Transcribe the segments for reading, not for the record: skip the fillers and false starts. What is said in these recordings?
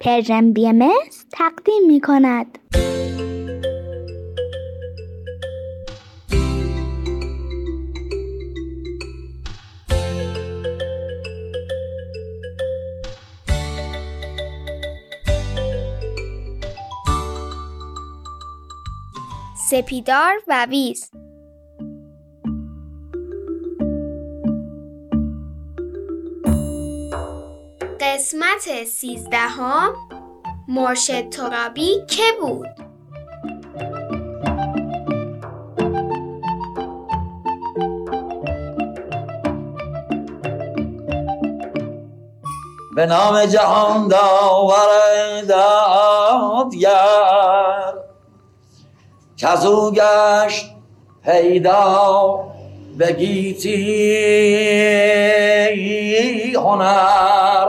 پرژن BMS تقدیم می کند. سپیدار و ویز. قسمت 13 مرشد ترابی که بود. به نام جهان داور دادگر که زو گشت پیدا به گیتی هنر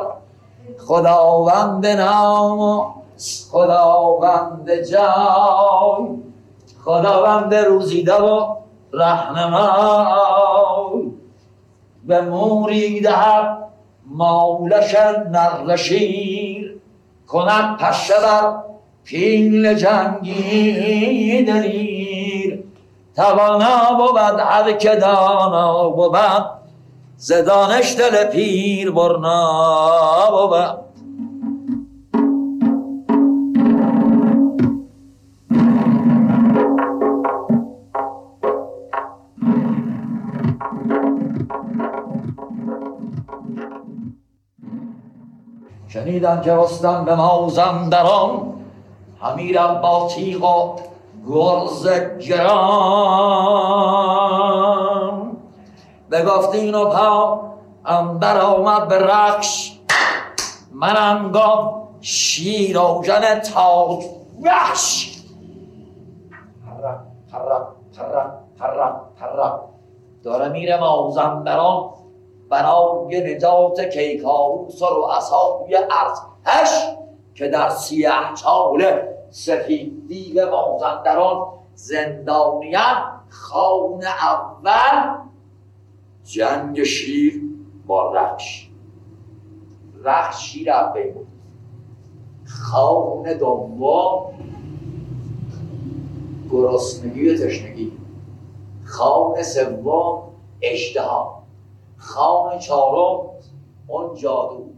خداوند نام خداوند جان خداوند روزیده و رهنمای به موری دهد مولش نرلشیر کند پشه بر پیل جنگی دلیر توانا بود هر که دانا بود ز دانش دل پیر برنا بود. شنیدم که رستم به موزم درام همیرم با تیغ و گرز گرام بگفت اینو پا انبر آمد به رقص منم گم شیر و جن تاج بخش پرم پرم پرم پرم پرم داره میره موزم بران برای نجات کیکاوس رو اصابی ارز هش که در سیه چاله سفیدی به موزم دران زندانیان خان اول جنگ شیر با رخش شیر عبه بود خواهن دوم گرسنگی و تشنگی خواهن سوم اشتها خواهن چهارم اون جادو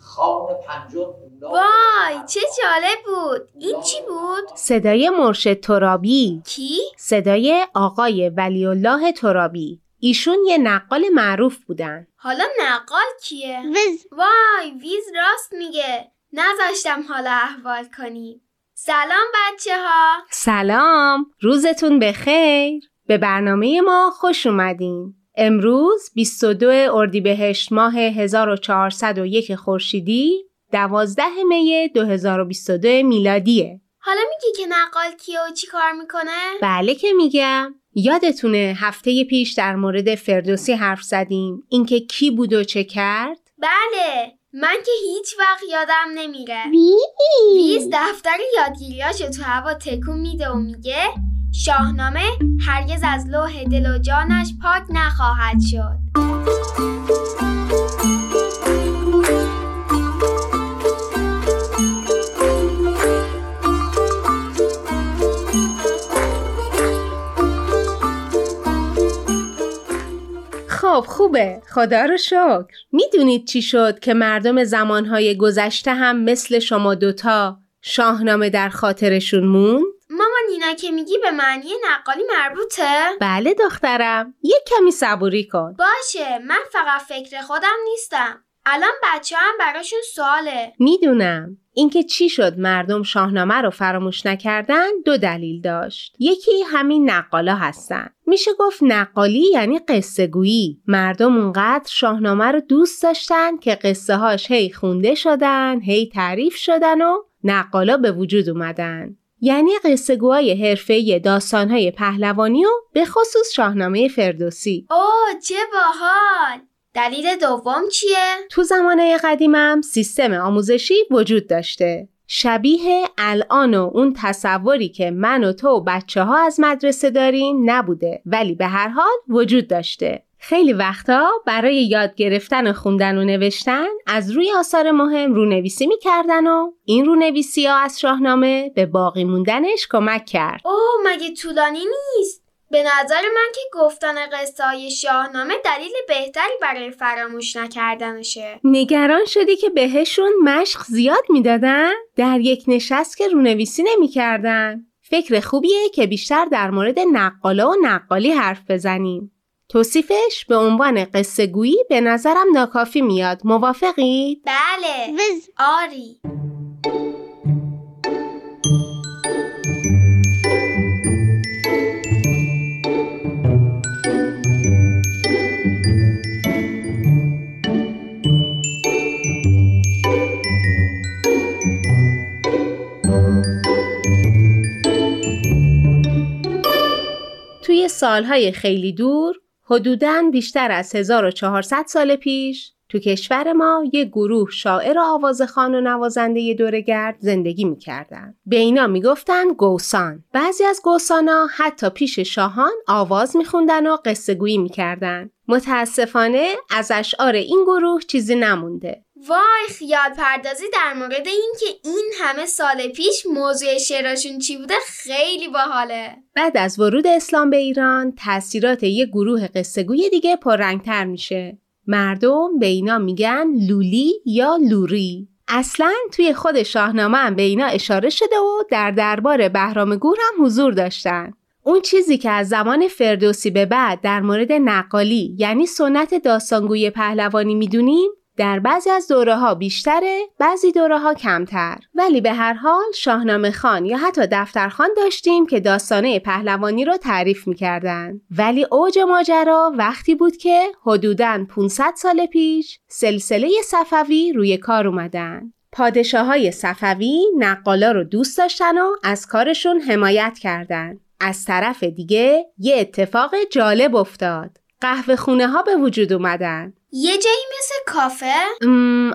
خواهن پنجم. وای چه جالب بود. این چی بود؟ صدای مرشد ترابی. کی؟ صدای آقای ولی الله ترابی. ایشون یه نقال معروف بودن. حالا نقال کیه؟ ویز. وای ویز راست میگه. نذاشتم حالا احوال کنی. سلام بچه ها. سلام. روزتون بخیر. به برنامه ما خوش اومدین. امروز 22 اردیبهشت ماه 1401 خورشیدی 12 می 2022 میلادیه. حالا میگی که نقال کیه و چی کار میکنه؟ بله که میگم. یادتونه هفته پیش در مورد فردوسی حرف زدیم، اینکه کی بود و چه کرد؟ بله، من که هیچ وقت یادم نمیره. ویز دفتر یادگیریاشو تو هوا تکون میده و میگه شاهنامه هرگز از لوح دل و جانش پاک نخواهد شد. خوبه، خدا رو شکر. میدونید چی شد که مردم زمانهای گذشته هم مثل شما دوتا شاهنامه در خاطرشون مون؟ مامان اینا که میگی به معنی نقالی مربوطه؟ بله دخترم، یک کمی صبوری کن. باشه، من فقط فکر خودم نیستم، الان بچه هم براشون سواله. میدونم. اینکه چی شد مردم شاهنامه رو فراموش نکردن دو دلیل داشت. یکی همین نقالا هستن. میشه گفت نقالی یعنی قصه گویی. مردم اونقدر شاهنامه رو دوست داشتن که قصه هاش هی خونده شدن، هی تعریف شدن و نقالا به وجود اومدن. یعنی قصه گوهای حرفه‌ای داستان‌های پهلوانی و به خصوص شاهنامه فردوسی. اوه چه باحال. دلیل دوم چیه؟ تو زمانه قدیم هم سیستم آموزشی وجود داشته، شبیه الان و اون تصوری که من و تو و بچه ها از مدرسه داریم نبوده، ولی به هر حال وجود داشته. خیلی وقتا برای یاد گرفتن و خوندن و نوشتن از روی آثار مهم رونویسی می‌کردن و این رونویسی‌ها از شاهنامه به باقی موندنش کمک کرد. اوه مگه طولانی نیست؟ به نظر من که گفتن قصه‌های شاهنامه دلیل بهتری برای فراموش نکردنشه. نگران شدی که بهشون مشق زیاد میدادن؟ در یک نشست که رونویسی نمی‌کردن. فکر خوبیه که بیشتر در مورد نقاله و نقالی حرف بزنیم. توصیفش به عنوان قصه گویی به نظرم ناکافی میاد. موافقی؟ بله. وز. آری. توی سالهای خیلی دور، حدوداً بیشتر از 1400 سال پیش تو کشور ما یک گروه شاعر و آوازخوان و نوازنده دوره‌گرد زندگی می‌کردن. به اینا می‌گفتن گوسان. بعضی از گوسانا حتی پیش شاهان آواز می‌خوندن و قصه گویی می‌کردن. متأسفانه از اشعار این گروه چیزی نمونده. وای، خیال پردازی در مورد این که این همه سال پیش موضوع شعرشون چی بوده خیلی باحاله. بعد از ورود اسلام به ایران، تأثیرات یک گروه قصه‌گوی دیگه پررنگتر میشه. مردم به اینا میگن لولی یا لوری. اصلاً توی خود شاهنامه هم به اینا اشاره شده و در دربار بهرام گور هم حضور داشتن. اون چیزی که از زمان فردوسی به بعد در مورد نقالی یعنی سنت داستانگوی پهلوانی میدونیم، در بعضی از دوره ها بیشتره، بعضی دوره ها کمتر. ولی به هر حال شاهنامه خان یا حتی دفترخان داشتیم که داستانه پهلوانی رو تعریف میکردن. ولی اوج ماجرا وقتی بود که حدوداً 500 سال پیش سلسله صفوی روی کار اومدن. پادشاهای صفوی نقالا رو دوست داشتن و از کارشون حمایت کردن. از طرف دیگه یه اتفاق جالب افتاد. قهوه خونه ها به وجود اومدن. یه جایی مثل کافه؟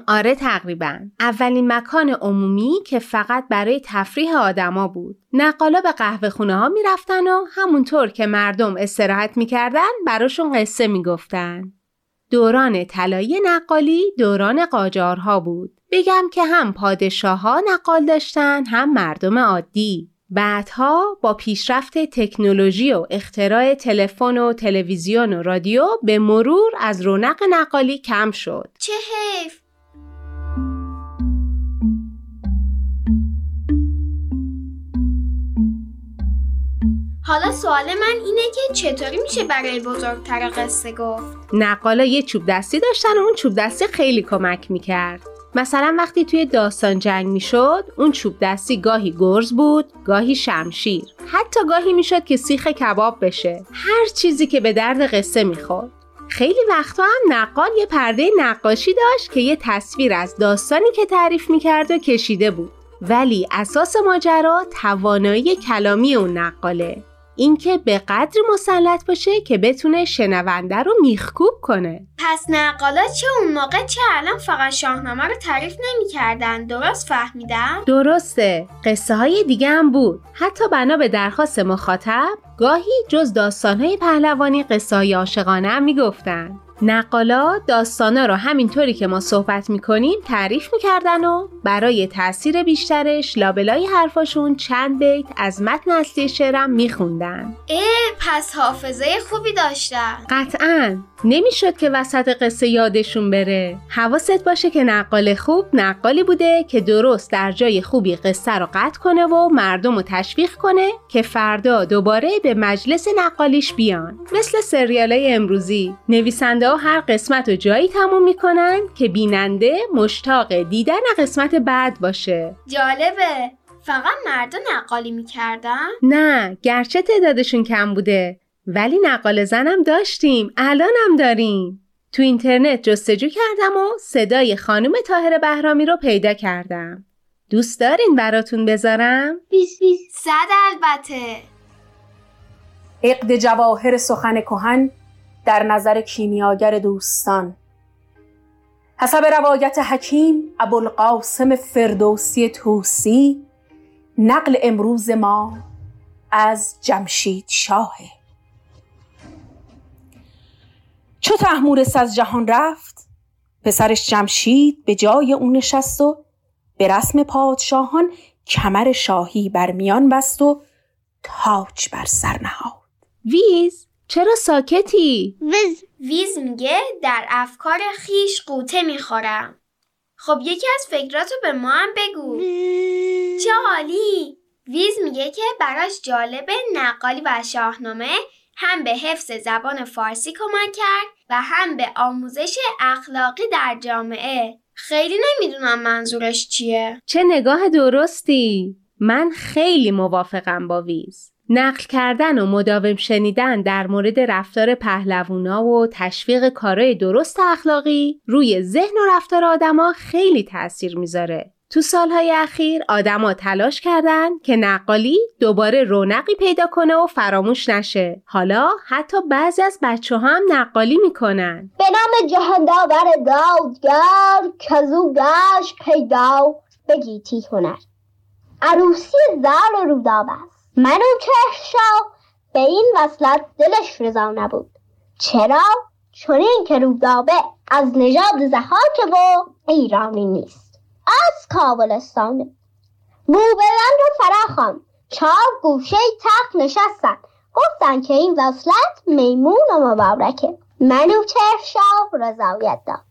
آره تقریبا. اولین مکان عمومی که فقط برای تفریح آدما بود. نقالا به قهوه خونه ها می رفتن و همونطور که مردم استراحت می کردن براشون قصه می گفتن. دوران طلایی نقالی دوران قاجارها بود. بگم که هم پادشاه ها نقال داشتن هم مردم عادی. بعدها با پیشرفت تکنولوژی و اختراع تلفن و تلویزیون و رادیو به مرور از رونق نقالی کم شد. چه حیف! حالا سوال من اینه که چطوری میشه برای بزرگتر قصه گفت؟ نقالا یه چوب دستی داشتن و اون چوب دستی خیلی کمک میکرد. مثلا وقتی توی داستان جنگ میشد، اون چوب دستی گاهی گرز بود، گاهی شمشیر. حتی گاهی میشد که سیخ کباب بشه. هر چیزی که به درد قصه میخورد. خیلی وقتا هم نقال یه پرده نقاشی داشت که یه تصویر از داستانی که تعریف میکرد و کشیده بود. ولی اساس ماجرا توانایی کلامی اون نقاله. اینکه به قدر مسلط باشه که بتونه شنونده رو میخکوب کنه. پس نقالا چه اون موقع چه الان فقط شاهنامه رو تعریف نمی‌کردن. درست فهمیدم؟ درسته. قصه های دیگه هم بود. حتی بنا به درخواست مخاطب گاهی جز داستان‌های پهلوانی قصه های عاشقانه هم میگفتن. نقالا داستانا رو همینطوری که ما صحبت میکنیم تعریف میکردن و برای تأثیر بیشترش لابلای حرفاشون چند بیت از متن اصلی شعرم میخوندن. پس حافظه خوبی داشتن. قطعاً نمیشد که وسط قصه یادشون بره. حواست باشه که نقال خوب نقالی بوده که درست در جای خوبی قصه رو قطع کنه و مردم رو تشویق کنه که فردا دوباره به مجلس نقالیش بیان. مثل سریالای امروزی، نویسنده ها هر قسمت رو جایی تموم میکنن که بیننده مشتاق دیدن قسمت بعد باشه. جالبه. فقط مردم نقالی میکردن؟ نه، گرچه تعدادشون کم بوده، ولی نقال زنم داشتیم، الانم داریم. تو اینترنت جستجو کردم و صدای خانم طاهر بهرامی رو پیدا کردم. دوست دارین براتون بذارم؟ 20 البته. عقد جواهر سخن کهن در نظر کیمیاگر دوستان. حسب روایت حکیم ابوالقاسم فردوسی طوسی، نقل امروز ما از جمشید شاه. چو طهمورث از جهان رفت، پسرش جمشید به جای او نشست و به رسم پادشاهان کمر شاهی بر میان بست و تاج بر سر نهاد. ویز، چرا ساکتی؟ ویز میگه در افکار خیش قوطه میخورم. خب یکی از فکراتو به ما هم بگو. چه عالی! ویز میگه که براش جالبه نقالی و شاهنامه هم به حفظ زبان فارسی کمک کرد و هم به آموزش اخلاقی در جامعه. خیلی نمیدونم منظورش چیه. چه نگاه درستی! من خیلی موافقم با ویز. نقل کردن و مداوم شنیدن در مورد رفتار پهلوانا و تشویق کارهای درست اخلاقی روی ذهن و رفتار آدما خیلی تأثیر میذاره. تو سالهای اخیر آدما تلاش کردن که نقالی دوباره رونقی پیدا کنه و فراموش نشه. حالا حتی بعضی از بچه‌ها هم نقالی میکنن. به نام جهان داور دادگر کزو گشت پیدا بگیتی هنر. عروسی زال و رودابه است. منوچهر شاه به این وصلت دلش رضا نبود. چرا؟ چون این که رودابه از نژاد زهاک و ایرانی نیست، از کابلستانه. موبلند و فراخان چهار گوشه تخت نشستن، گفتن که این وصلت میمون و مبارکه. منوچهر شاه رضایت داد.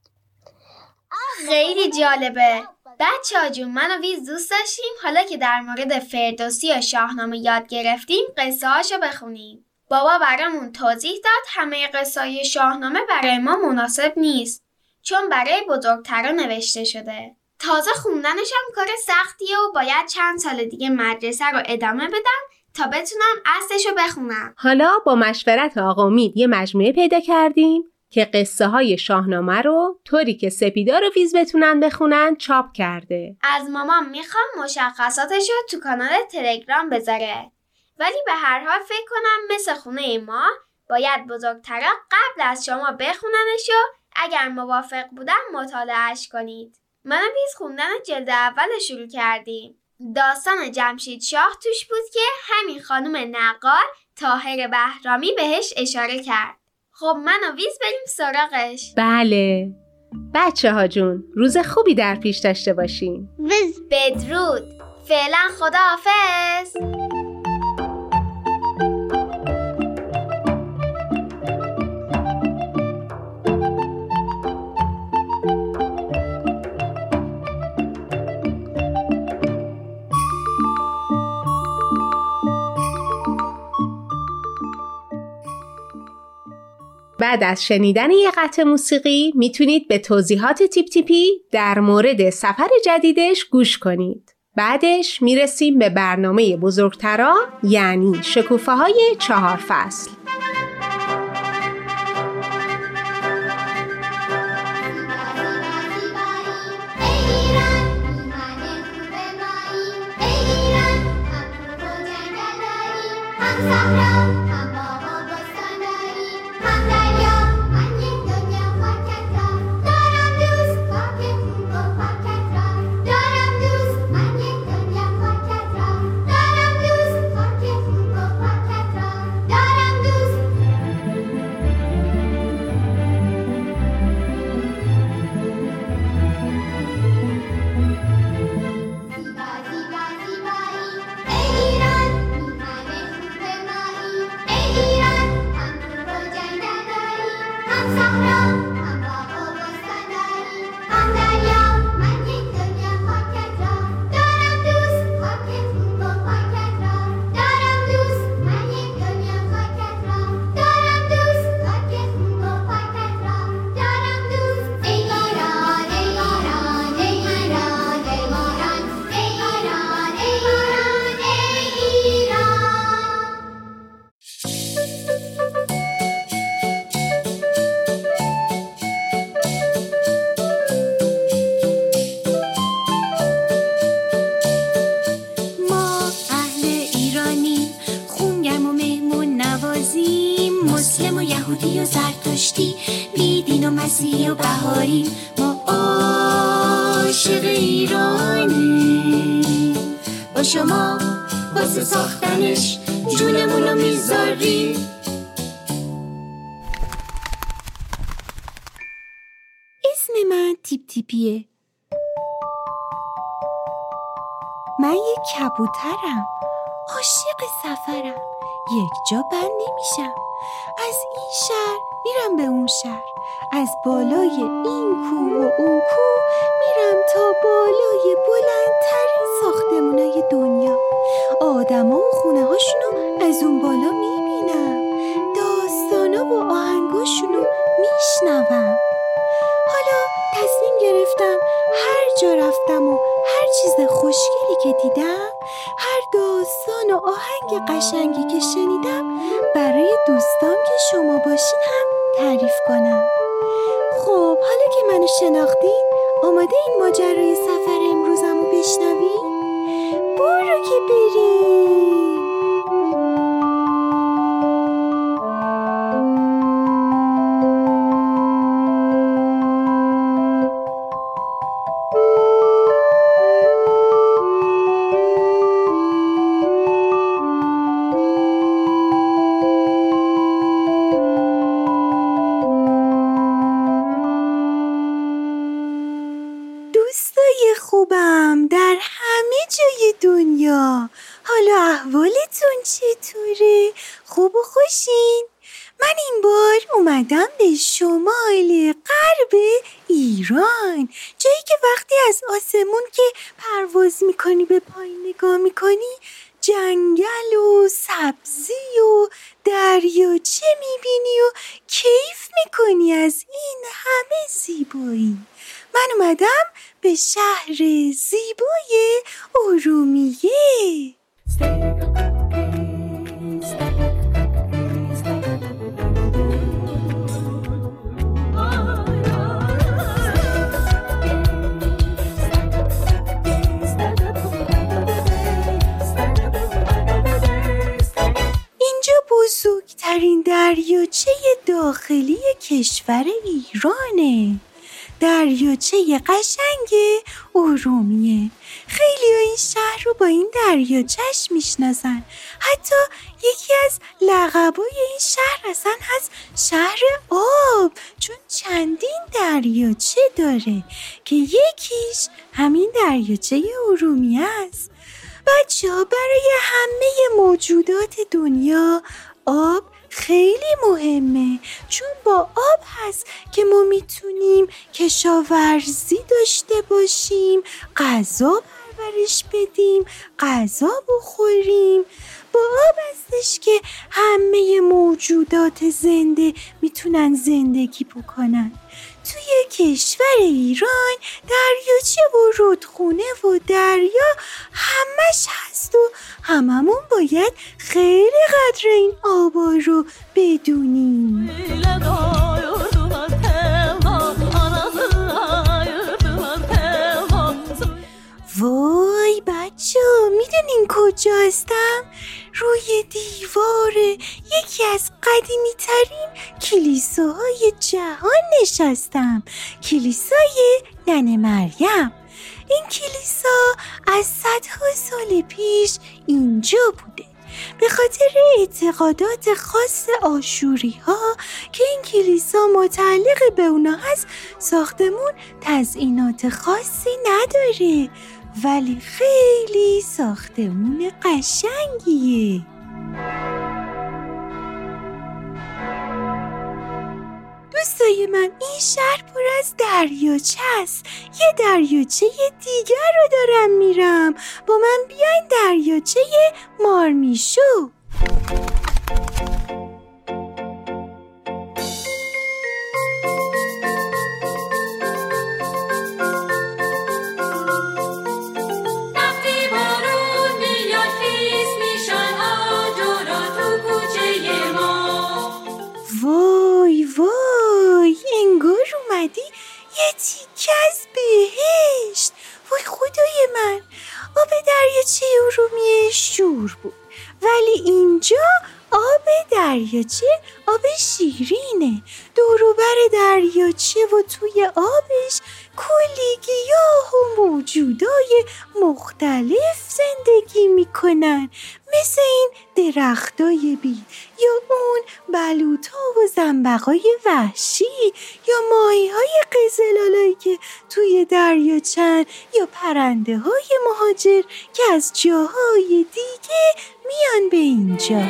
خیلی جالبه بچه‌ها جون. من و ویز دوست داشتیم حالا که در مورد فردوسی و شاهنامه یاد گرفتیم قصه هاشو بخونیم. بابا برامون توضیح داد همه قصه‌های شاهنامه برای ما مناسب نیست چون برای بزرگترا نوشته شده. تازه خوندنش هم کار سختیه و باید چند سال دیگه مدرسه رو ادامه بدم تا بتونم اصلشو بخونم. حالا با مشورت آقا امید یه مجموعه پیدا کردیم که قصه های شاهنامه رو طوری که سپیدار و ویز بتونن بخونن چاپ کرده. از مامان میخوام مشخصاتش رو تو کانال تلگرام بذاره، ولی به هر حال فکر کنم مثل خونه ما باید بزرگترا قبل از شما بخوننش و اگر موافق بودن مطالعهش کنید. من و ویز خوندن جلد اول رو شروع کردیم. داستان جمشید شاه توش بود که همین خانم نقال طاهر بهرامی بهش اشاره کرد. خب من و ویز بریم سراغش. بله بچه ها جون، روز خوبی در پیش داشته باشین. ویز بدرود. فعلا خداحافظ. بعد از شنیدن یه قطع موسیقی میتونید به توضیحات تیپ تیپی در مورد سفر جدیدش گوش کنید. بعدش میرسیم به برنامه بزرگترا، یعنی شکوفه‌های 4 فصل. چیه؟ من یک کبوترم، عاشق سفرم، یک جا بند نمیشم. از این شهر میرم به اون شهر، از بالای این کوه و اون کوه میرم تا بالای بلندترین ساختمونای دنیا. آدما و خونه هاشونو از اون بالا میبینم، داستانا و آهنگاشونو میشنوم. حالا تصمیم گرفتم هر جا رفتم و هر چیز خوشگلی که دیدم، هر داستان و آهنگ قشنگی که شنیدم، برای دوستام که شما باشین هم تعریف کنم. خب حالا که منو شناختین، آماده این ماجرای سفر امروزم رو بشنوین؟ برو که بریم. احوالتون چطوره؟ خوب و خوشین؟ من این بار اومدم به شمال غرب ایران، جایی که وقتی از آسمون که پرواز میکنی به پایین نگاه میکنی جنگل و سبزی و دریاچه میبینی و کیف میکنی از این همه زیبایی. من اومدم به شهر زیبای ارومیه. بزرگترین دریاچه داخلی کشور ایرانه، دریاچه قشنگ ارومیه. خیلی این شهر رو با این دریاچهش میشناسن، حتی یکی از لقبای این شهر اصلا هست شهر آب، چون چندین دریاچه داره که یکیش همین دریاچه ارومیه است. بچه ها، برای همه موجودات دنیا آب خیلی مهمه، چون با آب هست که ما میتونیم کشاورزی داشته باشیم، غذا پرورش بدیم، غذا بخوریم. با آب هستش که همه موجودات زنده میتونن زندگی بکنن. توی کشور ایران دریاچه و رودخونه و دریا همش هست و هممون باید خیلی قدر این آبا رو بدونیم. وای بچه، میدونین کجا هستم؟ روی دیوار یکی از قدیمی ترین کلیساهای جهان نشستم، کلیسای نن مریم. این کلیسا از صدها سال پیش اینجا بوده. به خاطر اعتقادات خاص آشوری ها که این کلیسا متعلق به اونا هست، ساختمون تزئینات خاصی نداره، ولی خیلی ساختمون قشنگیه. دوستای من، این شهر پر از دریاچه است. یه دریاچه دیگر رو دارم میرم، با من بیاین دریاچه مارمیشو. آب دریاچه آب شیرینه، دوروبر دریاچه و توی آبش کلی گیاه و موجودای مختلف زندگی میکنن، مثل این درختای بید یا اون بلوط‌ها و زنبقای وحشی یا ماهی‌های قزل‌آلایی که توی دریاچه‌ن یا پرنده‌های مهاجر که از جاهای دیگه میان به اینجا.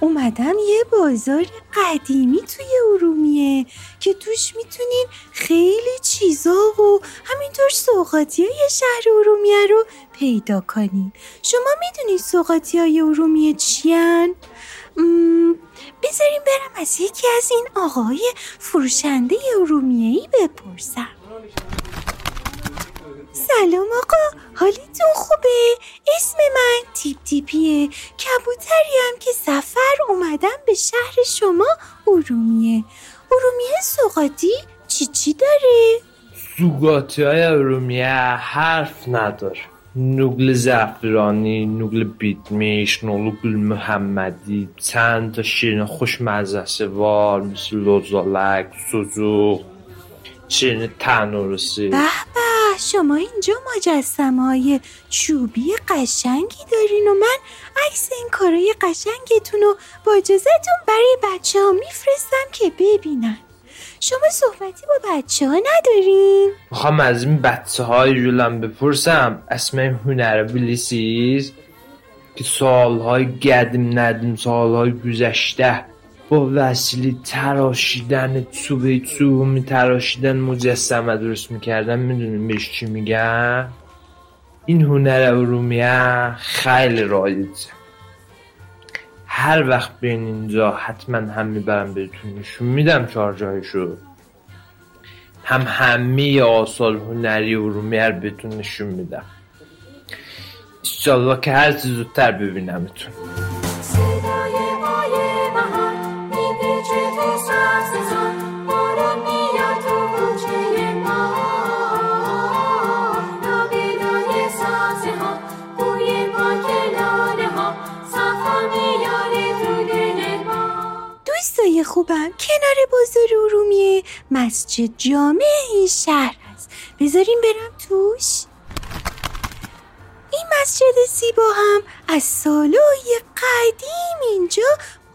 اومدم یه بازار قدیمی توی ارومیه که توش میتونین خیلی چیزا و همینطور سوغاتیای شهر ارومیه رو پیدا کنین. شما میدونین سوغاتیای ارومیه چیان؟ بذارین برم از یکی از این آقای فروشنده ارومیه‌ای بپرسم. سلام آقا، حالتون خوبه؟ اسم من تیپ تیپیه، کبوتریم که سفر اومدم به شهر شما ارومیه. ارومیه سوغاتی چی داره؟ سوغاتی های ارومیه حرف نداره، نوگل زعفرانی، نوگل بیتمیش، نوگل محمدی، چند تا شیرین خوشمزه وار مثل لوزالک، سوزوق، شیرین تنورسی. به به، شما اینجا مجسمه‌های چوبی قشنگی دارین و من عکس این کارای قشنگتون رو با اجازهتون برای بچه‌ها میفرستم که ببینن. شما صحبتی با بچه‌ها ندارین؟ میخوام از این بچه‌های جلوم بپرسم اسم این هنر بلیسیز که سال‌های قدیم ندیم، سال‌های گذشته با وسیله تراشیدن چوب میتراشیدن مجسمه درست میکردن. میدونیم بهش چی میگن؟ این هنر ارومیه خیلی رایجه، هر وقت بین اینجا حتما هم میبرم بهتون نشون میدم چهار جایشو، هم همه آثار هنری ارومیه رو بهتون نشون میدم. انشالله که هر چی زودتر ببینمتون. دوستای خوبم، کنار بازار ارومیه مسجد جامع این شهر هست، بذارین برم توش. این مسجد زیبا هم از سالای قدیم اینجا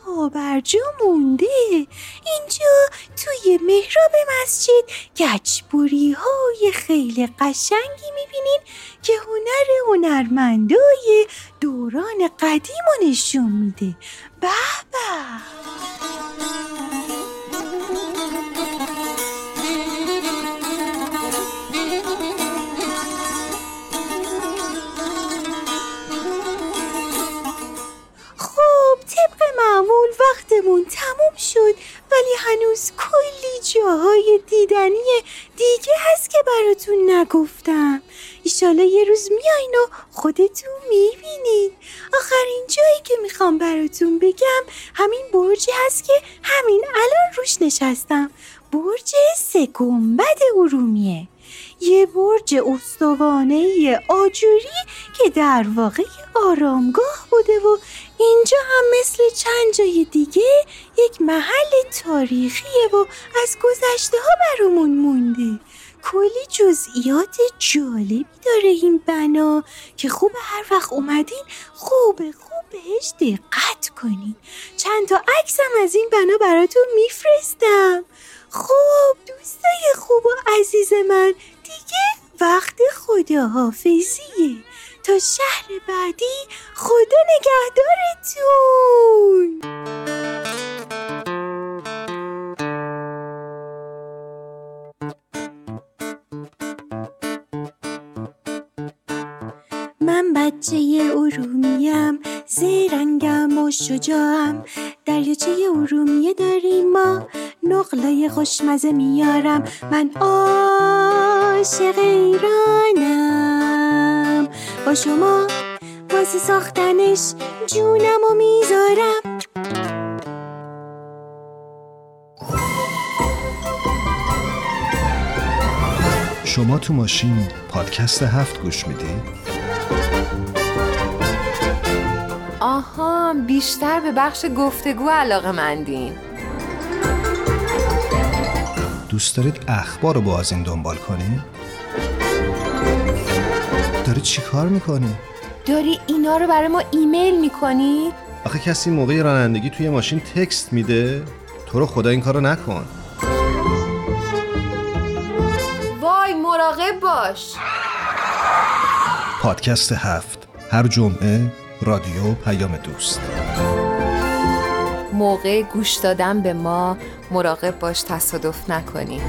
پابرجا مونده. اینجا توی محراب مسجد گچبوری های خیلی قشنگی میبینین که هنرمندای دوران قدیم رو نشون میده. به به، معمول وقتمون تموم شد، ولی هنوز کلی جاهای دیدنی دیگه هست که براتون نگفتم. ایشالا یه روز میاین و خودتون میبینید. آخرین جایی که میخوام براتون بگم همین برجی هست که همین الان روش نشستم، برج سکونت ارومیه، یه برج استوانه‌ای آجوری که در واقع آرامگاه بوده و اینجا هم مثل چند جای دیگه یک محل تاریخیه و از گذشته ها برامون مونده. کلی جزئیات جالبی داره این بنا که خوب هر وقت اومدین خوب بهش دقت کنین. چند تا عکسم از این بنا براتون میفرستم. خب دوستای خوب و عزیز من، دیگه وقت خداحافظیه. تا شهر بعدی، خدا نگهدارتون. من بچه ارومیم، زرنگم و شجاعم، دریاچه ارومیه داریم ما، نقلای خوشمزه میارم، من عاشق ایرانم، با شما واسه ساختنش جونم و میذارم. شما تو ماشین پادکست 7 گوش میدی؟ آها، بیشتر به بخش گفتگو علاقه‌مندین. دوست دارید اخبار رو با این دنبال کنی؟ داری چی کار میکنی؟ داری اینا رو برای ما ایمیل میکنی؟ آخه کسی موقع رانندگی توی ماشین تکست میده؟ تو رو خدا این کار رو نکن. وای، مراقب باش. پادکست 7 هر جمعه، رادیو پیام دوست. موقع گوش دادن به ما مراقب باش تصادف نکنی.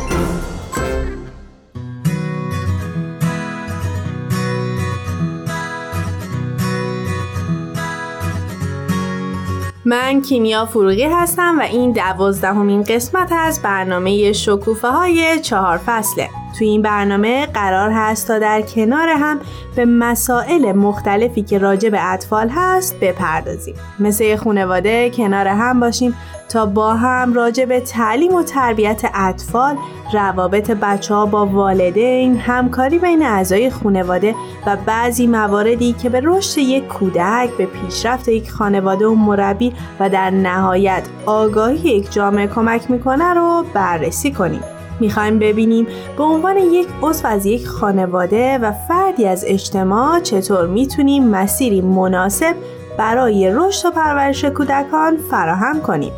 من کیمیا فروغی هستم و این 12مین قسمت از برنامه شکوفه‌های 4 فصله. توی این برنامه قرار هست تا در کنار هم به مسائل مختلفی که راجع به اطفال هست بپردازیم. مثل خانواده کنار هم باشیم تا با هم راجع به تعلیم و تربیت اطفال، روابط بچه‌ها با والدین، همکاری بین اعضای خانواده و بعضی مواردی که به رشد یک کودک، به پیشرفت یک خانواده و مربی و در نهایت آگاهی یک جامعه کمک می‌کنه رو بررسی کنیم. میخوایم ببینیم به عنوان یک عضو از یک خانواده و فردی از اجتماع چطور میتونیم مسیری مناسب برای رشد و پرورش کودکان فراهم کنیم.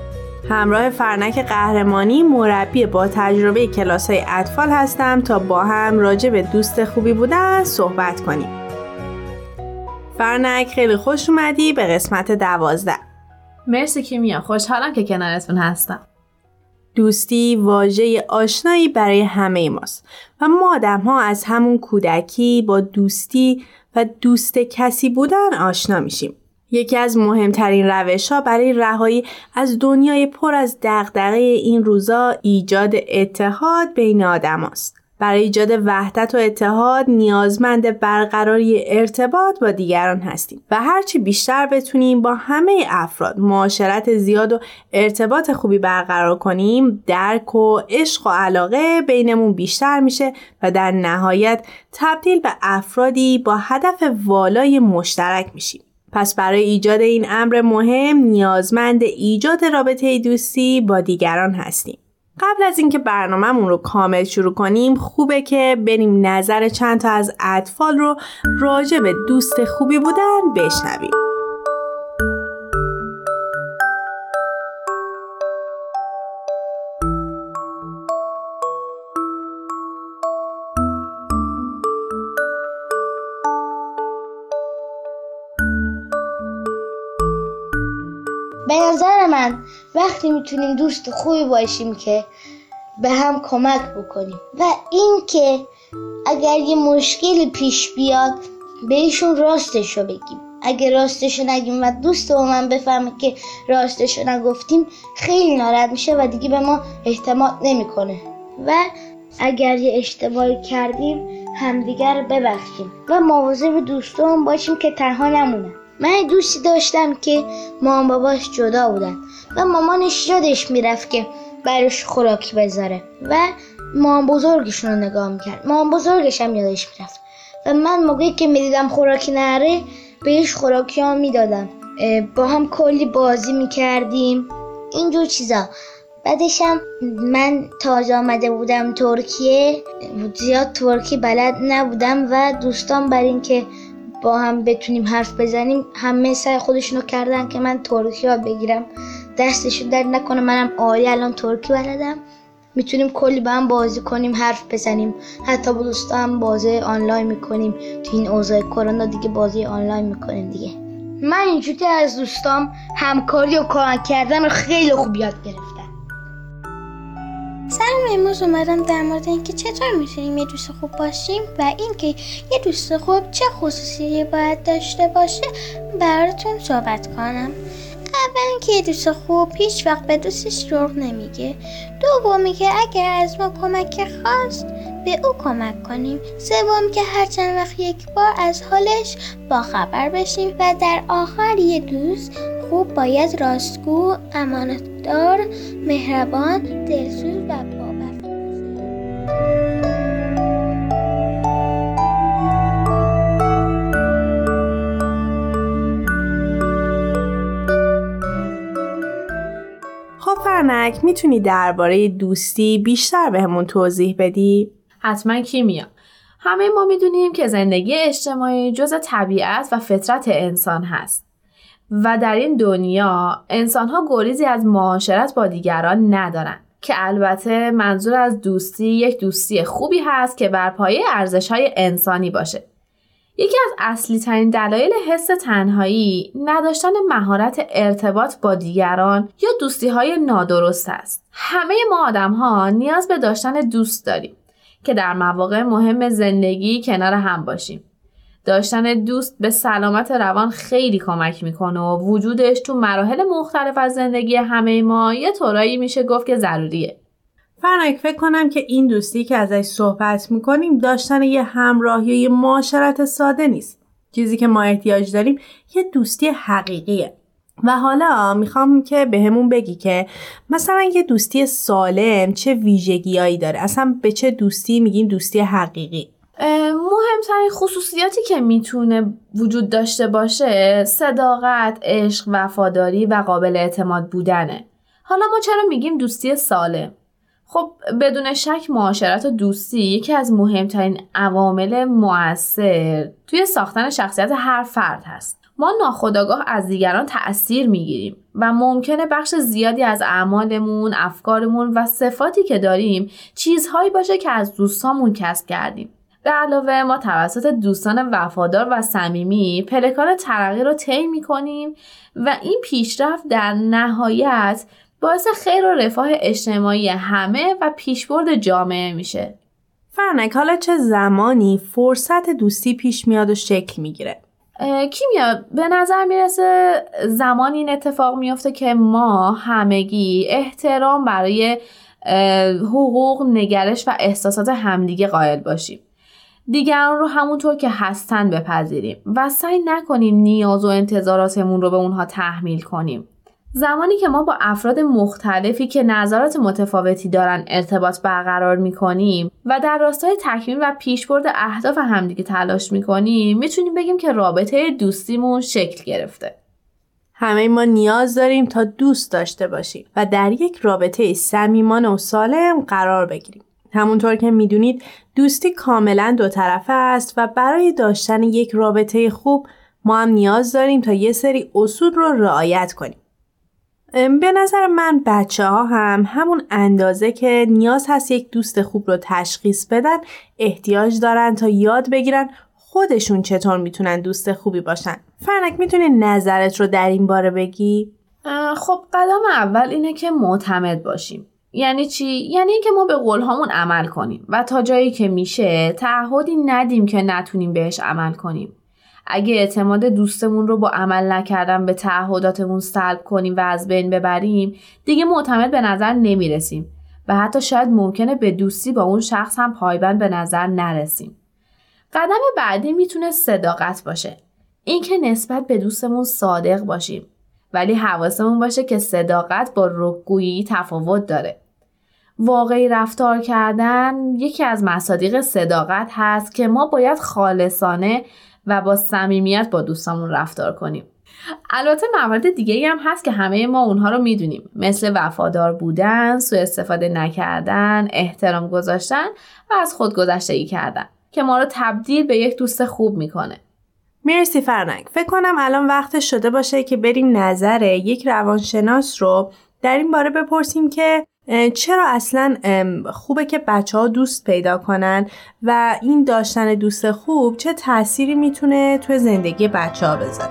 همراه فرناک قهرمانی، مربی با تجربه کلاس‌های اطفال هستم تا با هم راجع به دوست خوبی بودن صحبت کنیم. فرناک، خیلی خوش اومدی به قسمت 12. مرسی کیمیا، خوشحالم که کنارتون هستم. دوستی واژه آشنایی برای همه ماست و ما آدم‌ها از همون کودکی با دوستی و دوست کسی بودن آشنا میشیم. یکی از مهمترین روش‌ها برای رهایی از دنیای پر از دغدغه این روزا ایجاد اتحاد بین آدم‌هاست. برای ایجاد وحدت و اتحاد نیازمند برقراری ارتباط با دیگران هستیم و هرچی بیشتر بتونیم با همه افراد معاشرت زیاد و ارتباط خوبی برقرار کنیم، درک و عشق و علاقه بینمون بیشتر میشه و در نهایت تبدیل به افرادی با هدف والای مشترک میشیم. پس برای ایجاد این امر مهم نیازمند ایجاد رابطه دوستی با دیگران هستیم. قبل از اینکه برنامه‌مون رو کامل شروع کنیم، خوبه که بریم نظر چند تا از اطفال رو راجع به دوست خوبی بودن بشنویم. به نظر من وقتی میتونیم دوست خوبی باشیم که به هم کمک بکنیم و این که اگر یه مشکلی پیش بیاد بهشون راستشو بگیم. اگه راستشو نگیم و دوست با من بفهمه که راستشو نگفتیم خیلی ناراحت میشه و دیگه به ما اعتماد نمیکنه و اگر یه اشتباهی کردیم همدیگر ببخشیم و مواظب به دوستان باشیم که تنها نمونن. من دوستی داشتم که مامان باباش جدا بودن و مامانش یادش میرفت که برش خوراکی بذاره و مامان بزرگشون رو نگاه میکرد. مامان بزرگش هم یادش میرفت و من موقعی که میدیدم خوراکی نره بهش خوراکی ها میدادم. با هم کلی بازی میکردیم اینجور چیزا. بعدش هم من تازه آمده بودم ترکیه، زیاد ترکی بلد نبودم و دوستان بر این که با هم بتونیم حرف بزنیم همه سعی خودشونو کردن که من ترکی ها بگیرم، دستشون درد نکنه. منم عالی الان ترکی بلدم، میتونیم کلی با هم بازی کنیم، حرف بزنیم، حتی با دوستا هم بازی آنلاین میکنیم. تو این اوضاع کرونا دیگه بازی آنلاین میکنیم دیگه. من اینجوری از دوستام همکاری و کار کردن رو خیلی خوب یاد گرفتم. سلام، امروز اومدم در مورد اینکه چطور میتونیم یه دوست خوب باشیم و اینکه یه دوست خوب چه خصوصیاتی باید داشته باشه براتون صحبت کنم. اول که یه دوست خوب هیچ وقت به دوستش دروغ نمیگه. دومی که اگر از ما کمک خواست به او کمک کنیم. سوم که هر چند وقت یک بار از حالش باخبر بشیم و در آخر یه دوست خوب باید راستگو، امانتدار، مهربان، دلسوز و باوفا باشه. خب فرنک، میتونی درباره دوستی بیشتر بهمون توضیح بدی؟ حتما کیمیا. همه ما میدونیم که زندگی اجتماعی جزء طبیعت و فطرت انسان هست و در این دنیا انسان‌ها گریزی از معاشرت با دیگران ندارن، که البته منظور از دوستی یک دوستی خوبی هست که بر پایه ارزش‌های انسانی باشه. یکی از اصلی ترین دلایل حس تنهایی نداشتن مهارت ارتباط با دیگران یا دوستی‌های نادرست است. همه ما آدم‌ها نیاز به داشتن دوست داریم که در مواقع مهم زندگی کنار هم باشیم. داشتن دوست به سلامت روان خیلی کمک میکنه و وجودش تو مراحل مختلف از زندگی همه ما یه طورایی میشه گفت که ضروریه. فرنک، فکر کنم که این دوستی که ازش صحبت میکنیم داشتن یه همراه یا یه معاشرت ساده نیست. چیزی که ما احتیاج داریم یه دوستی حقیقیه. و حالا میخوام که بهمون بگی که مثلا یه دوستی سالم چه ویژگیایی داره؟ اصلا به چه دوستی میگیم دوستی حقیقی؟ مهمترین خصوصیاتی که میتونه وجود داشته باشه صداقت، عشق، وفاداری و قابل اعتماد بودنه. حالا ما چرا میگیم دوستی سالم؟ خب بدون شک معاشرت و دوستی یکی از مهمترین عوامل مؤثر توی ساختن شخصیت هر فرد هست. ما ناخودآگاه از دیگران تأثیر میگیریم و ممکنه بخش زیادی از اعمالمون، افکارمون و صفاتی که داریم چیزهایی باشه که از دوستامون کسب کردیم. به علاوه ما توسط دوستان وفادار و صمیمی پلکان ترقی رو طی می‌کنیم و این پیشرفت در نهایت باعث خیر و رفاه اجتماعی همه و پیشبرد جامعه میشه. فرنک، حالا چه زمانی فرصت دوستی پیش میاد و شکل میگیره؟ کیمیا، به نظر میرسه زمان این اتفاق میفته که ما همگی احترام برای حقوق، نگرش و احساسات همدیگه قائل باشیم. دیگران رو همونطور که هستن بپذیریم و سعی نکنیم نیاز و انتظاراتمون رو به اونها تحمیل کنیم. زمانی که ما با افراد مختلفی که نظرات متفاوتی دارن ارتباط برقرار میکنیم و در راستای تکمیل و پیشبرد اهداف همدیگه تلاش میکنیم، میتونیم بگیم که رابطه دوستیمون شکل گرفته. همه ما نیاز داریم تا دوست داشته باشیم و در یک رابطه صمیمانه و سالم قرار بگیریم. همونطور که میدونید دوستی کاملا دو طرفه است و برای داشتن یک رابطه خوب ما هم نیاز داریم تا یه سری اصول رو رعایت کنیم. به نظر من بچه ها هم همون اندازه که نیاز هست یک دوست خوب رو تشخیص بدن احتیاج دارن تا یاد بگیرن خودشون چطور میتونن دوست خوبی باشن. فرنک، میتونی نظرت رو در این باره بگی؟ خب قدم اول اینه که معتمد باشیم. یعنی چی؟ یعنی اینکه ما به قولهامون عمل کنیم و تا جایی که میشه تعهدی ندیم که نتونیم بهش عمل کنیم. اگه اعتماد دوستمون رو با عمل نکردن به تعهداتمون سلب کنیم و از بین ببریم، دیگه معتمد به نظر نمیرسیم و حتی شاید ممکنه به دوستی با اون شخص هم پایبند به نظر نرسیم. قدم بعدی میتونه صداقت باشه. اینکه نسبت به دوستمون صادق باشیم، ولی حواسمون باشه که صداقت با رکگویی تفاوت داره. واقعی رفتار کردن یکی از مصادیق صداقت هست که ما باید خالصانه و با صمیمیت با دوستامون رفتار کنیم. البته موارد دیگه‌ای هم هست که همه ما اونها رو میدونیم، مثل وفادار بودن، سوء استفاده نکردن، احترام گذاشتن و از خودگذشتگی کردن که ما رو تبدیل به یک دوست خوب میکنه. مرسی فرنک. فکر کنم الان وقت شده باشه که بریم نظر یک روانشناس رو در این باره بپرسیم که چرا اصلا خوبه که بچه‌ها دوست پیدا کنن و این داشتن دوست خوب چه تأثیری میتونه توی زندگی بچه‌ها بذاره.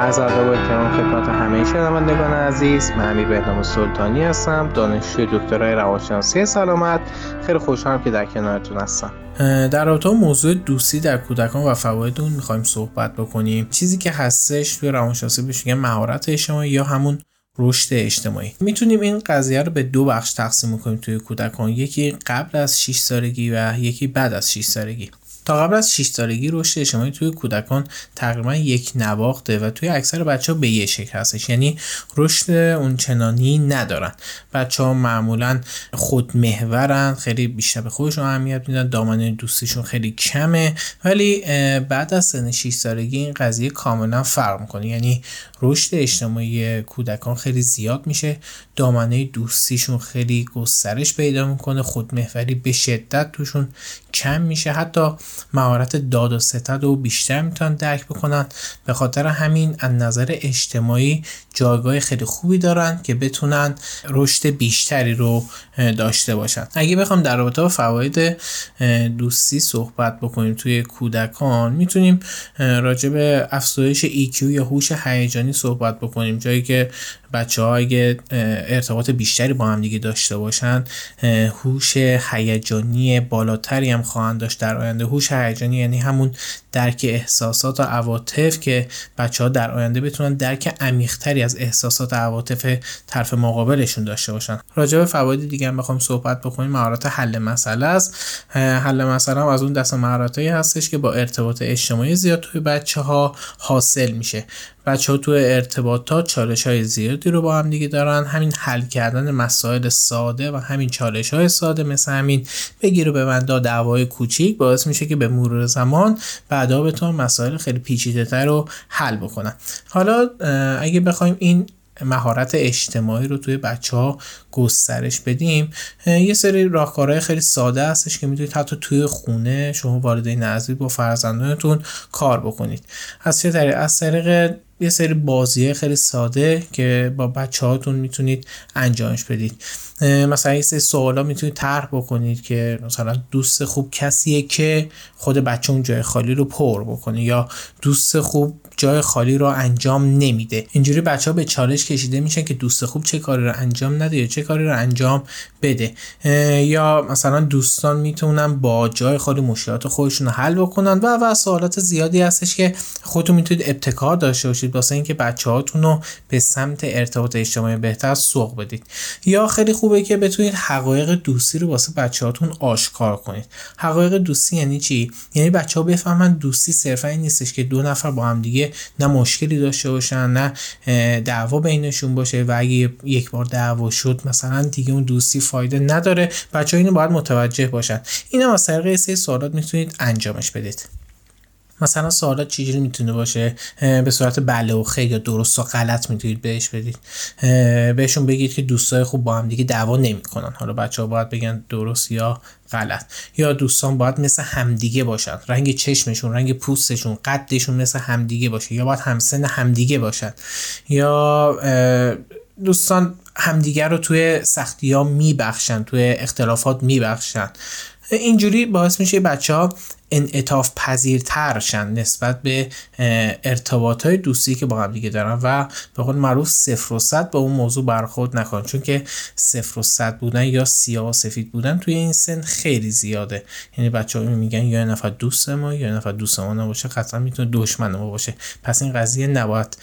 از ادب احترام خدمت همه شنوندگان عزیز، من امیر بهنام سلطانی هستم، دانشجوی دکترای روانشناسی سلامت. خیلی خوشحالم که در کنارتون هستم. در رابطه با موضوع دوستی در کودکان و فواید اون می‌خوایم صحبت بکنیم. چیزی که هستش توی روانشناسی بهش میگن مهارت اجتماعی یا همون رشد اجتماعی. میتونیم این قضیه رو به دو بخش تقسیم کنیم توی کودکان، یکی قبل از 6 سالگی و یکی بعد از 6 سالگی. تا قبل از 6 سالگی رشد اجتماعی توی کودکان تقریبا یک نواخته و توی اکثر بچه‌ها به یه شکل هستش، یعنی رشد اونچنانی ندارن. بچه‌ها معمولا خودمحورن، خیلی بیشتر به خودشون اهمیت میدن، دامنه دوستیشون خیلی کمه، ولی بعد از سن 6 سالگی این قضیه کاملا فرق می‌کنه، یعنی رشد اجتماعی کودکان خیلی زیاد میشه، دامنه دوستیشون خیلی گسترش پیدا می‌کنه، خودمحوری به شدت توشون کم میشه، حتی مهارت داد و ستد رو بیشتر میتونن درک بکنن. به خاطر همین از نظر اجتماعی جایگاه خیلی خوبی دارن که بتونن رشد بیشتری رو داشته باشن. اگه بخوام در رابطه با فواید دوستی صحبت بکنیم توی کودکان، میتونیم راجع به افزایش EQ یا هوش هیجانی صحبت بکنیم، جایی که بچه‌ها اگه ارتباط بیشتری با هم دیگه داشته باشن هوش هیجانی بالاتری هم خواهند داشت در آینده. هوش هیجانی یعنی همون درک احساسات و عواطف که بچه‌ها در آینده بتونن درک عمیق‌تری از احساسات و عواطف طرف مقابلشون داشته باشن. راجع به فواید دیگه هم بخوام صحبت بکنیم، مهارت حل مسئله است. حل مسئله هم از اون دست مهارتایی هستش که با ارتباط اجتماعی زیاد توی بچه‌ها حاصل میشه. بچه‌ها تو ارتباطات چالش‌های زیادی رو با هم دیگه دارن، همین حل کردن مسائل ساده و همین چالش‌های ساده مثل همین بگیر و ببند دعوای کوچیک باعث میشه که به مرور زمان بعدا بتونن مسائل خیلی پیچیده‌تر رو حل بکنن. حالا اگه بخوایم این مهارت اجتماعی رو توی بچه‌ها گسترش بدیم، یه سری راهکارهای خیلی ساده هستش که میتونید حتی توی خونه شما والدین نزدیک با فرزندانتون کار بکنید. از چه طریق؟ از طریق یه سری بازیه خیلی ساده که با بچه‌هاتون میتونید انجامش بدید. مثلا یه سری سوالا میتونید طرح بکنید که مثلا دوست خوب کسیه که خود بچه اون جای خالی رو پر بکنه، یا دوست خوب جای خالی رو انجام نمیده. اینجوری بچه‌ها به چالش کشیده میشن که دوست خوب چه کاری رو انجام نده یا چه کاری رو انجام بده. یا مثلا دوستان میتونن با جای خالی مشکلات خودشون رو حل بکنن و سوالات زیادی هستش که خودتون میتونید ابتکار داشته باشید واسه اینکه بچه‌هاتون رو به سمت ارتباط اجتماعی بهتر سوق بدید. یا خیلی خوبه که بتونید حقایق دوستی رو واسه بچه‌هاتون آشکار کنید. حقایق دوستی یعنی چی؟ یعنی بچه‌ها بفهمن دوستی صرفاً این نیستش که دو نفر با هم دیگه نه مشکلی داشته باشن نه دعوا بینشون باشه و اگه یک بار دعوا شد مثلا دیگه اون دوستی فایده نداره. بچه‌ها اینو باید متوجه باشن. اینم از طریق سری سوالات میتونید انجامش بدید. مثلا سوالات چجوری میتونه باشه؟ به صورت بله و خیر یا درست و غلط میتونید بهش بدید. بهشون بگید که دوستای خوب با هم دیگه دعوا نمیکنن. حالا بچه‌ها باید بگن درست یا غلط. یا دوستان باید مثل همدیگه باشن، رنگ چشمشون، رنگ پوستشون، قدشون مثل همدیگه باشه یا باید همسن همدیگه باشن. یا دوستان همدیگه رو توی سختی‌ها میبخشن، توی اختلافات میبخشن. اینجوری باعث میشه بچه‌ها انعطاف پذیرتر شن نسبت به ارتباطات دوستی که با هم دیگه دارن و به قول معروف 0 و 100 با اون موضوع برخورد نکنن، چون که 0 و 100 بودن یا سیاه و سفید بودن توی این سن خیلی زیاده. یعنی بچه‌ها میگن یا نفر دوست ما یا نفر دوست ما نباشه، قطعا میتونه دشمن ما باشه. پس این قضیه نباید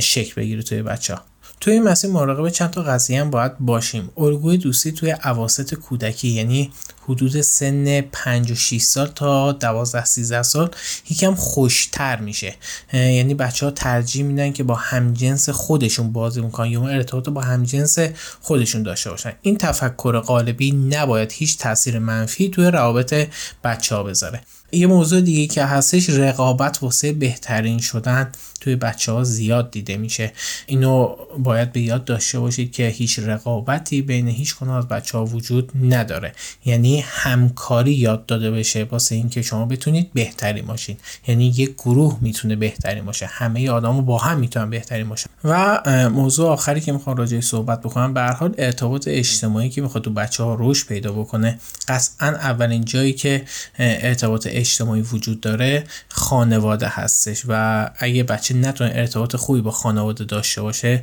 شکل بگیره توی بچه‌ها. توی این مسیر مراقب چند تا قضیه هم باید باشیم. الگوی دوستی توی اواسط کودکی، یعنی حدود سن 5 و 6 سال تا 12-13 سال، یکم خوشتر میشه. یعنی بچه ها ترجیح میدن که با همجنس خودشون بازی میکنن یا ارتباط با همجنس خودشون داشته باشن. این تفکر قالبی نباید هیچ تاثیر منفی توی روابط بچه ها بذاره. یه موضوع دیگه که هستش، رقابت واسه بهترین شدن توی بچه‌ها زیاد دیده میشه. اینو باید به یاد داشته باشید که هیچ رقابتی بین هیچ کدوم از بچه‌ها وجود نداره. یعنی همکاری یاد داده بشه واسه اینکه شما بتونید بهترین باشین. یعنی یک گروه میتونه بهترین باشه، همه آدما با هم میتونن بهترین باشن. و موضوع آخری که میخوام راجعش صحبت بکنم، به هر حال ارتباط اجتماعی که میخواد تو بچه‌ها رشد پیدا بکنه، قطعاً اولین جایی که ارتباط اجتماعی وجود داره خانواده هستش و اگه بچه نتونه ارتباط خوبی با خانواده داشته باشه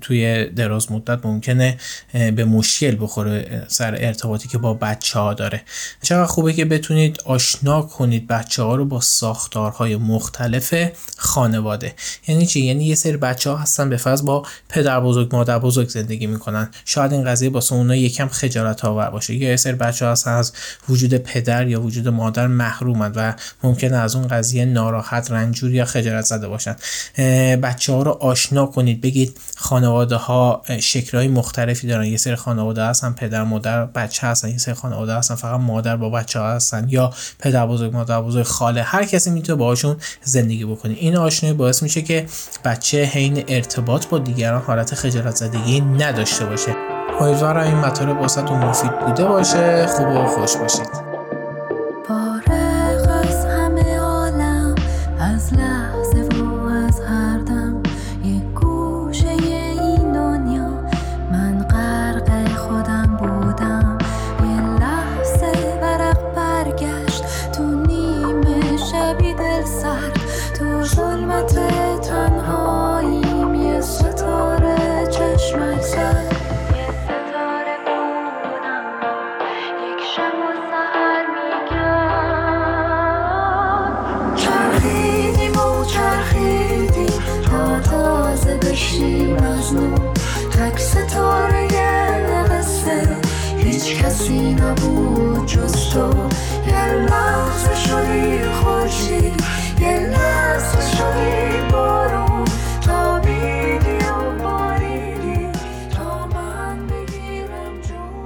توی دراز مدت ممکنه به مشکل بخوره سر ارتباطی که با بچه‌ها داره. چقدر خوبه که بتونید آشنا کنید بچه‌ها رو با ساختارهای مختلف خانواده. یعنی چی؟ یعنی یه سری بچه‌ها هستن به فرض با پدر بزرگ مادر بزرگ زندگی میکنن، شاید این قضیه واسه اونها یکم خجالت آور باشه، یا یه سری بچه‌ها هستن از وجود پدر یا وجود مادر محرومن و ممکنه از اون قضیه ناراحت، رنجور یا خجالت زده باشن. بچه‌ها رو آشنا کنید، بگید خانواده‌ها شکل‌های مختلفی دارن، یه سری خانواده هستن پدر مادر بچه هستن، یه سری خانواده هستن فقط مادر با بچه‌ها هستن، یا پدر بزرگ مادر بزرگ خاله، هر کسی میتونه باهاشون زندگی بکنه. این آشنایی باعث میشه که بچه حین ارتباط با دیگران حالت خجالت زدگی نداشته باشه. امیدوارم این مطالب واسهتون مفید بوده باشه. خوب و خوش باشید. کسی نبود جز تو، یه لحظه شدی خورشید، یه لحظه شدی بارون، تا بیدی و باریدی تا من بگیرم جون.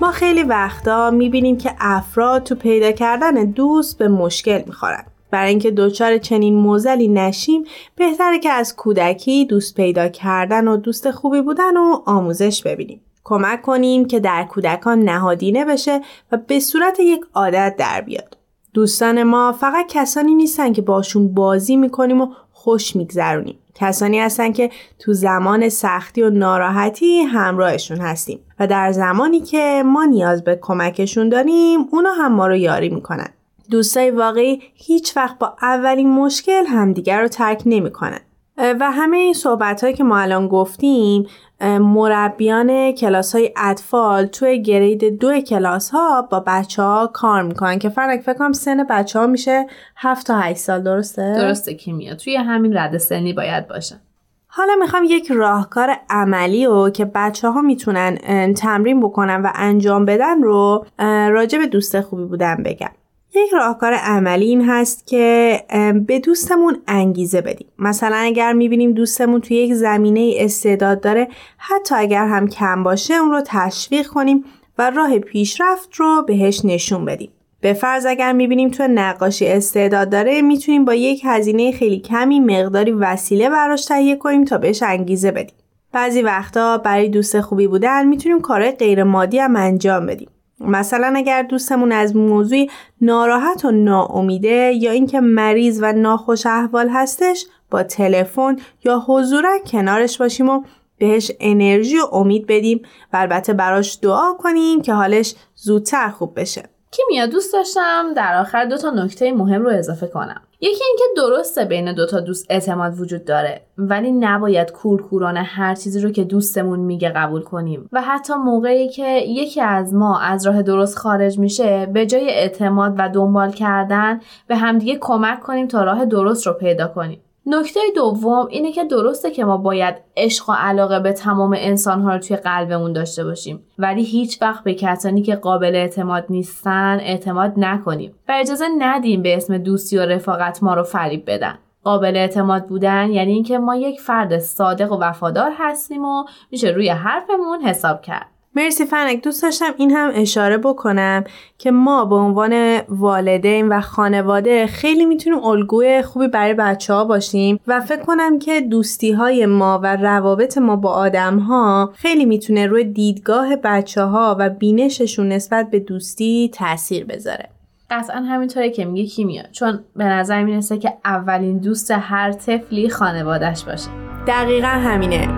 ما خیلی وقتا میبینیم که افراد تو پیدا کردن دوست به مشکل میخورن. برای اینکه دوچار چنین معضلی نشیم بهتره که از کودکی دوست پیدا کردن و دوست خوبی بودن و آموزش ببینیم. کمک کنیم که در کودکان نهادینه بشه و به صورت یک عادت در بیاد. دوستان ما فقط کسانی نیستن که باشون بازی میکنیم و خوش میگذرونیم. کسانی هستن که تو زمان سختی و ناراحتی همراهشون هستیم و در زمانی که ما نیاز به کمکشون داریم اونا هم ما رو یاری میکنن. دوستای واقعی هیچ وقت با اولین مشکل همدیگر رو ترک نمیکنن. و همه این صحبت‌هایی که ما الان گفتیم مربیان کلاس‌های اطفال توی گرید 2 کلاس‌ها با بچه‌ها کار می‌کنن که فکر کنم سن بچه‌ها میشه 7 تا 8 سال. درسته کیمیا، توی همین رده سنی باید باشن. حالا میخوام یک راهکار عملی رو که بچه‌ها میتونن تمرین بکنن و انجام بدن رو راجع به دوست خوبی بودن بگم. یک راهکار عملی این هست که به دوستمون انگیزه بدیم. مثلا اگر میبینیم دوستمون توی یک زمینه استعداد داره، حتی اگر هم کم باشه، اون رو تشویق کنیم و راه پیشرفت رو بهش نشون بدیم. به فرض اگر میبینیم توی نقاشی استعداد داره، میتونیم با یک هزینه خیلی کمی مقداری وسیله براش تهیه کنیم تا بهش انگیزه بدیم. بعضی وقتا برای دوست خوبی بودن میتونیم کارهای غیر مادی هم انجام بدیم. مثلا اگر دوستمون از موضوعی ناراحت و ناامیده یا اینکه مریض و ناخوش احوال هستش، با تلفن یا حضورا کنارش باشیم و بهش انرژی و امید بدیم و البته براش دعا کنیم که حالش زودتر خوب بشه. کیمیا، دوست داشتم در آخر 2 نکته مهم رو اضافه کنم. یکی اینکه درسته بین 2 دوست اعتماد وجود داره، ولی نباید کورکورانه هر چیزی رو که دوستمون میگه قبول کنیم و حتی موقعی که یکی از ما از راه درست خارج میشه، به جای اعتماد و دنبال کردن به همدیگه کمک کنیم تا راه درست رو پیدا کنیم. نکته دوم اینه که درسته که ما باید عشق و علاقه به تمام انسان‌ها رو توی قلبمون داشته باشیم، ولی هیچ وقت به کسانی که قابل اعتماد نیستن اعتماد نکنیم و اجازه ندیم به اسم دوستی و رفاقت ما رو فریب بدن. قابل اعتماد بودن یعنی اینکه ما یک فرد صادق و وفادار هستیم و میشه روی حرفمون حساب کرد. مرسی فرنک. دوست داشتم این هم اشاره بکنم که ما به عنوان والدین و خانواده خیلی میتونیم الگوی خوبی برای بچه‌ها باشیم و فکر کنم که دوستی‌های ما و روابط ما با آدم‌ها خیلی میتونه روی دیدگاه بچه‌ها و بینششون نسبت به دوستی تأثیر بذاره. قطعاً همینطوره که میگه کیمیا، چون به نظر میرسه که اولین دوست هر طفلی خانواده‌اش باشه. دقیقاً همینه.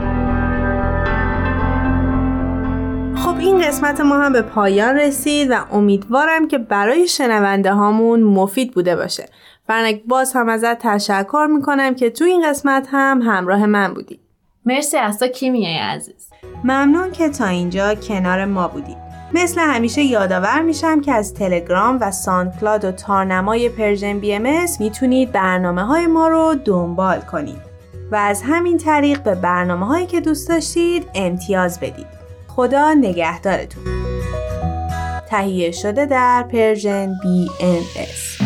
خب این قسمت ما هم به پایان رسید و امیدوارم که برای شنونده هامون مفید بوده باشه. فرنک، باز هم ازت تشکر میکنم که تو این قسمت هم همراه من بودی. مرسی از تو کیمیای عزیز. ممنون که تا اینجا کنار ما بودی. مثل همیشه یادآور میشم که از تلگرام و ساندکلاد و تارنمای پرژن BMS میتونید برنامه‌های ما رو دنبال کنید و از همین طریق به برنامه‌هایی که دوست داشتید امتیاز بدید. خدا نگهدارتون. تهیه شده در پرژن BMS.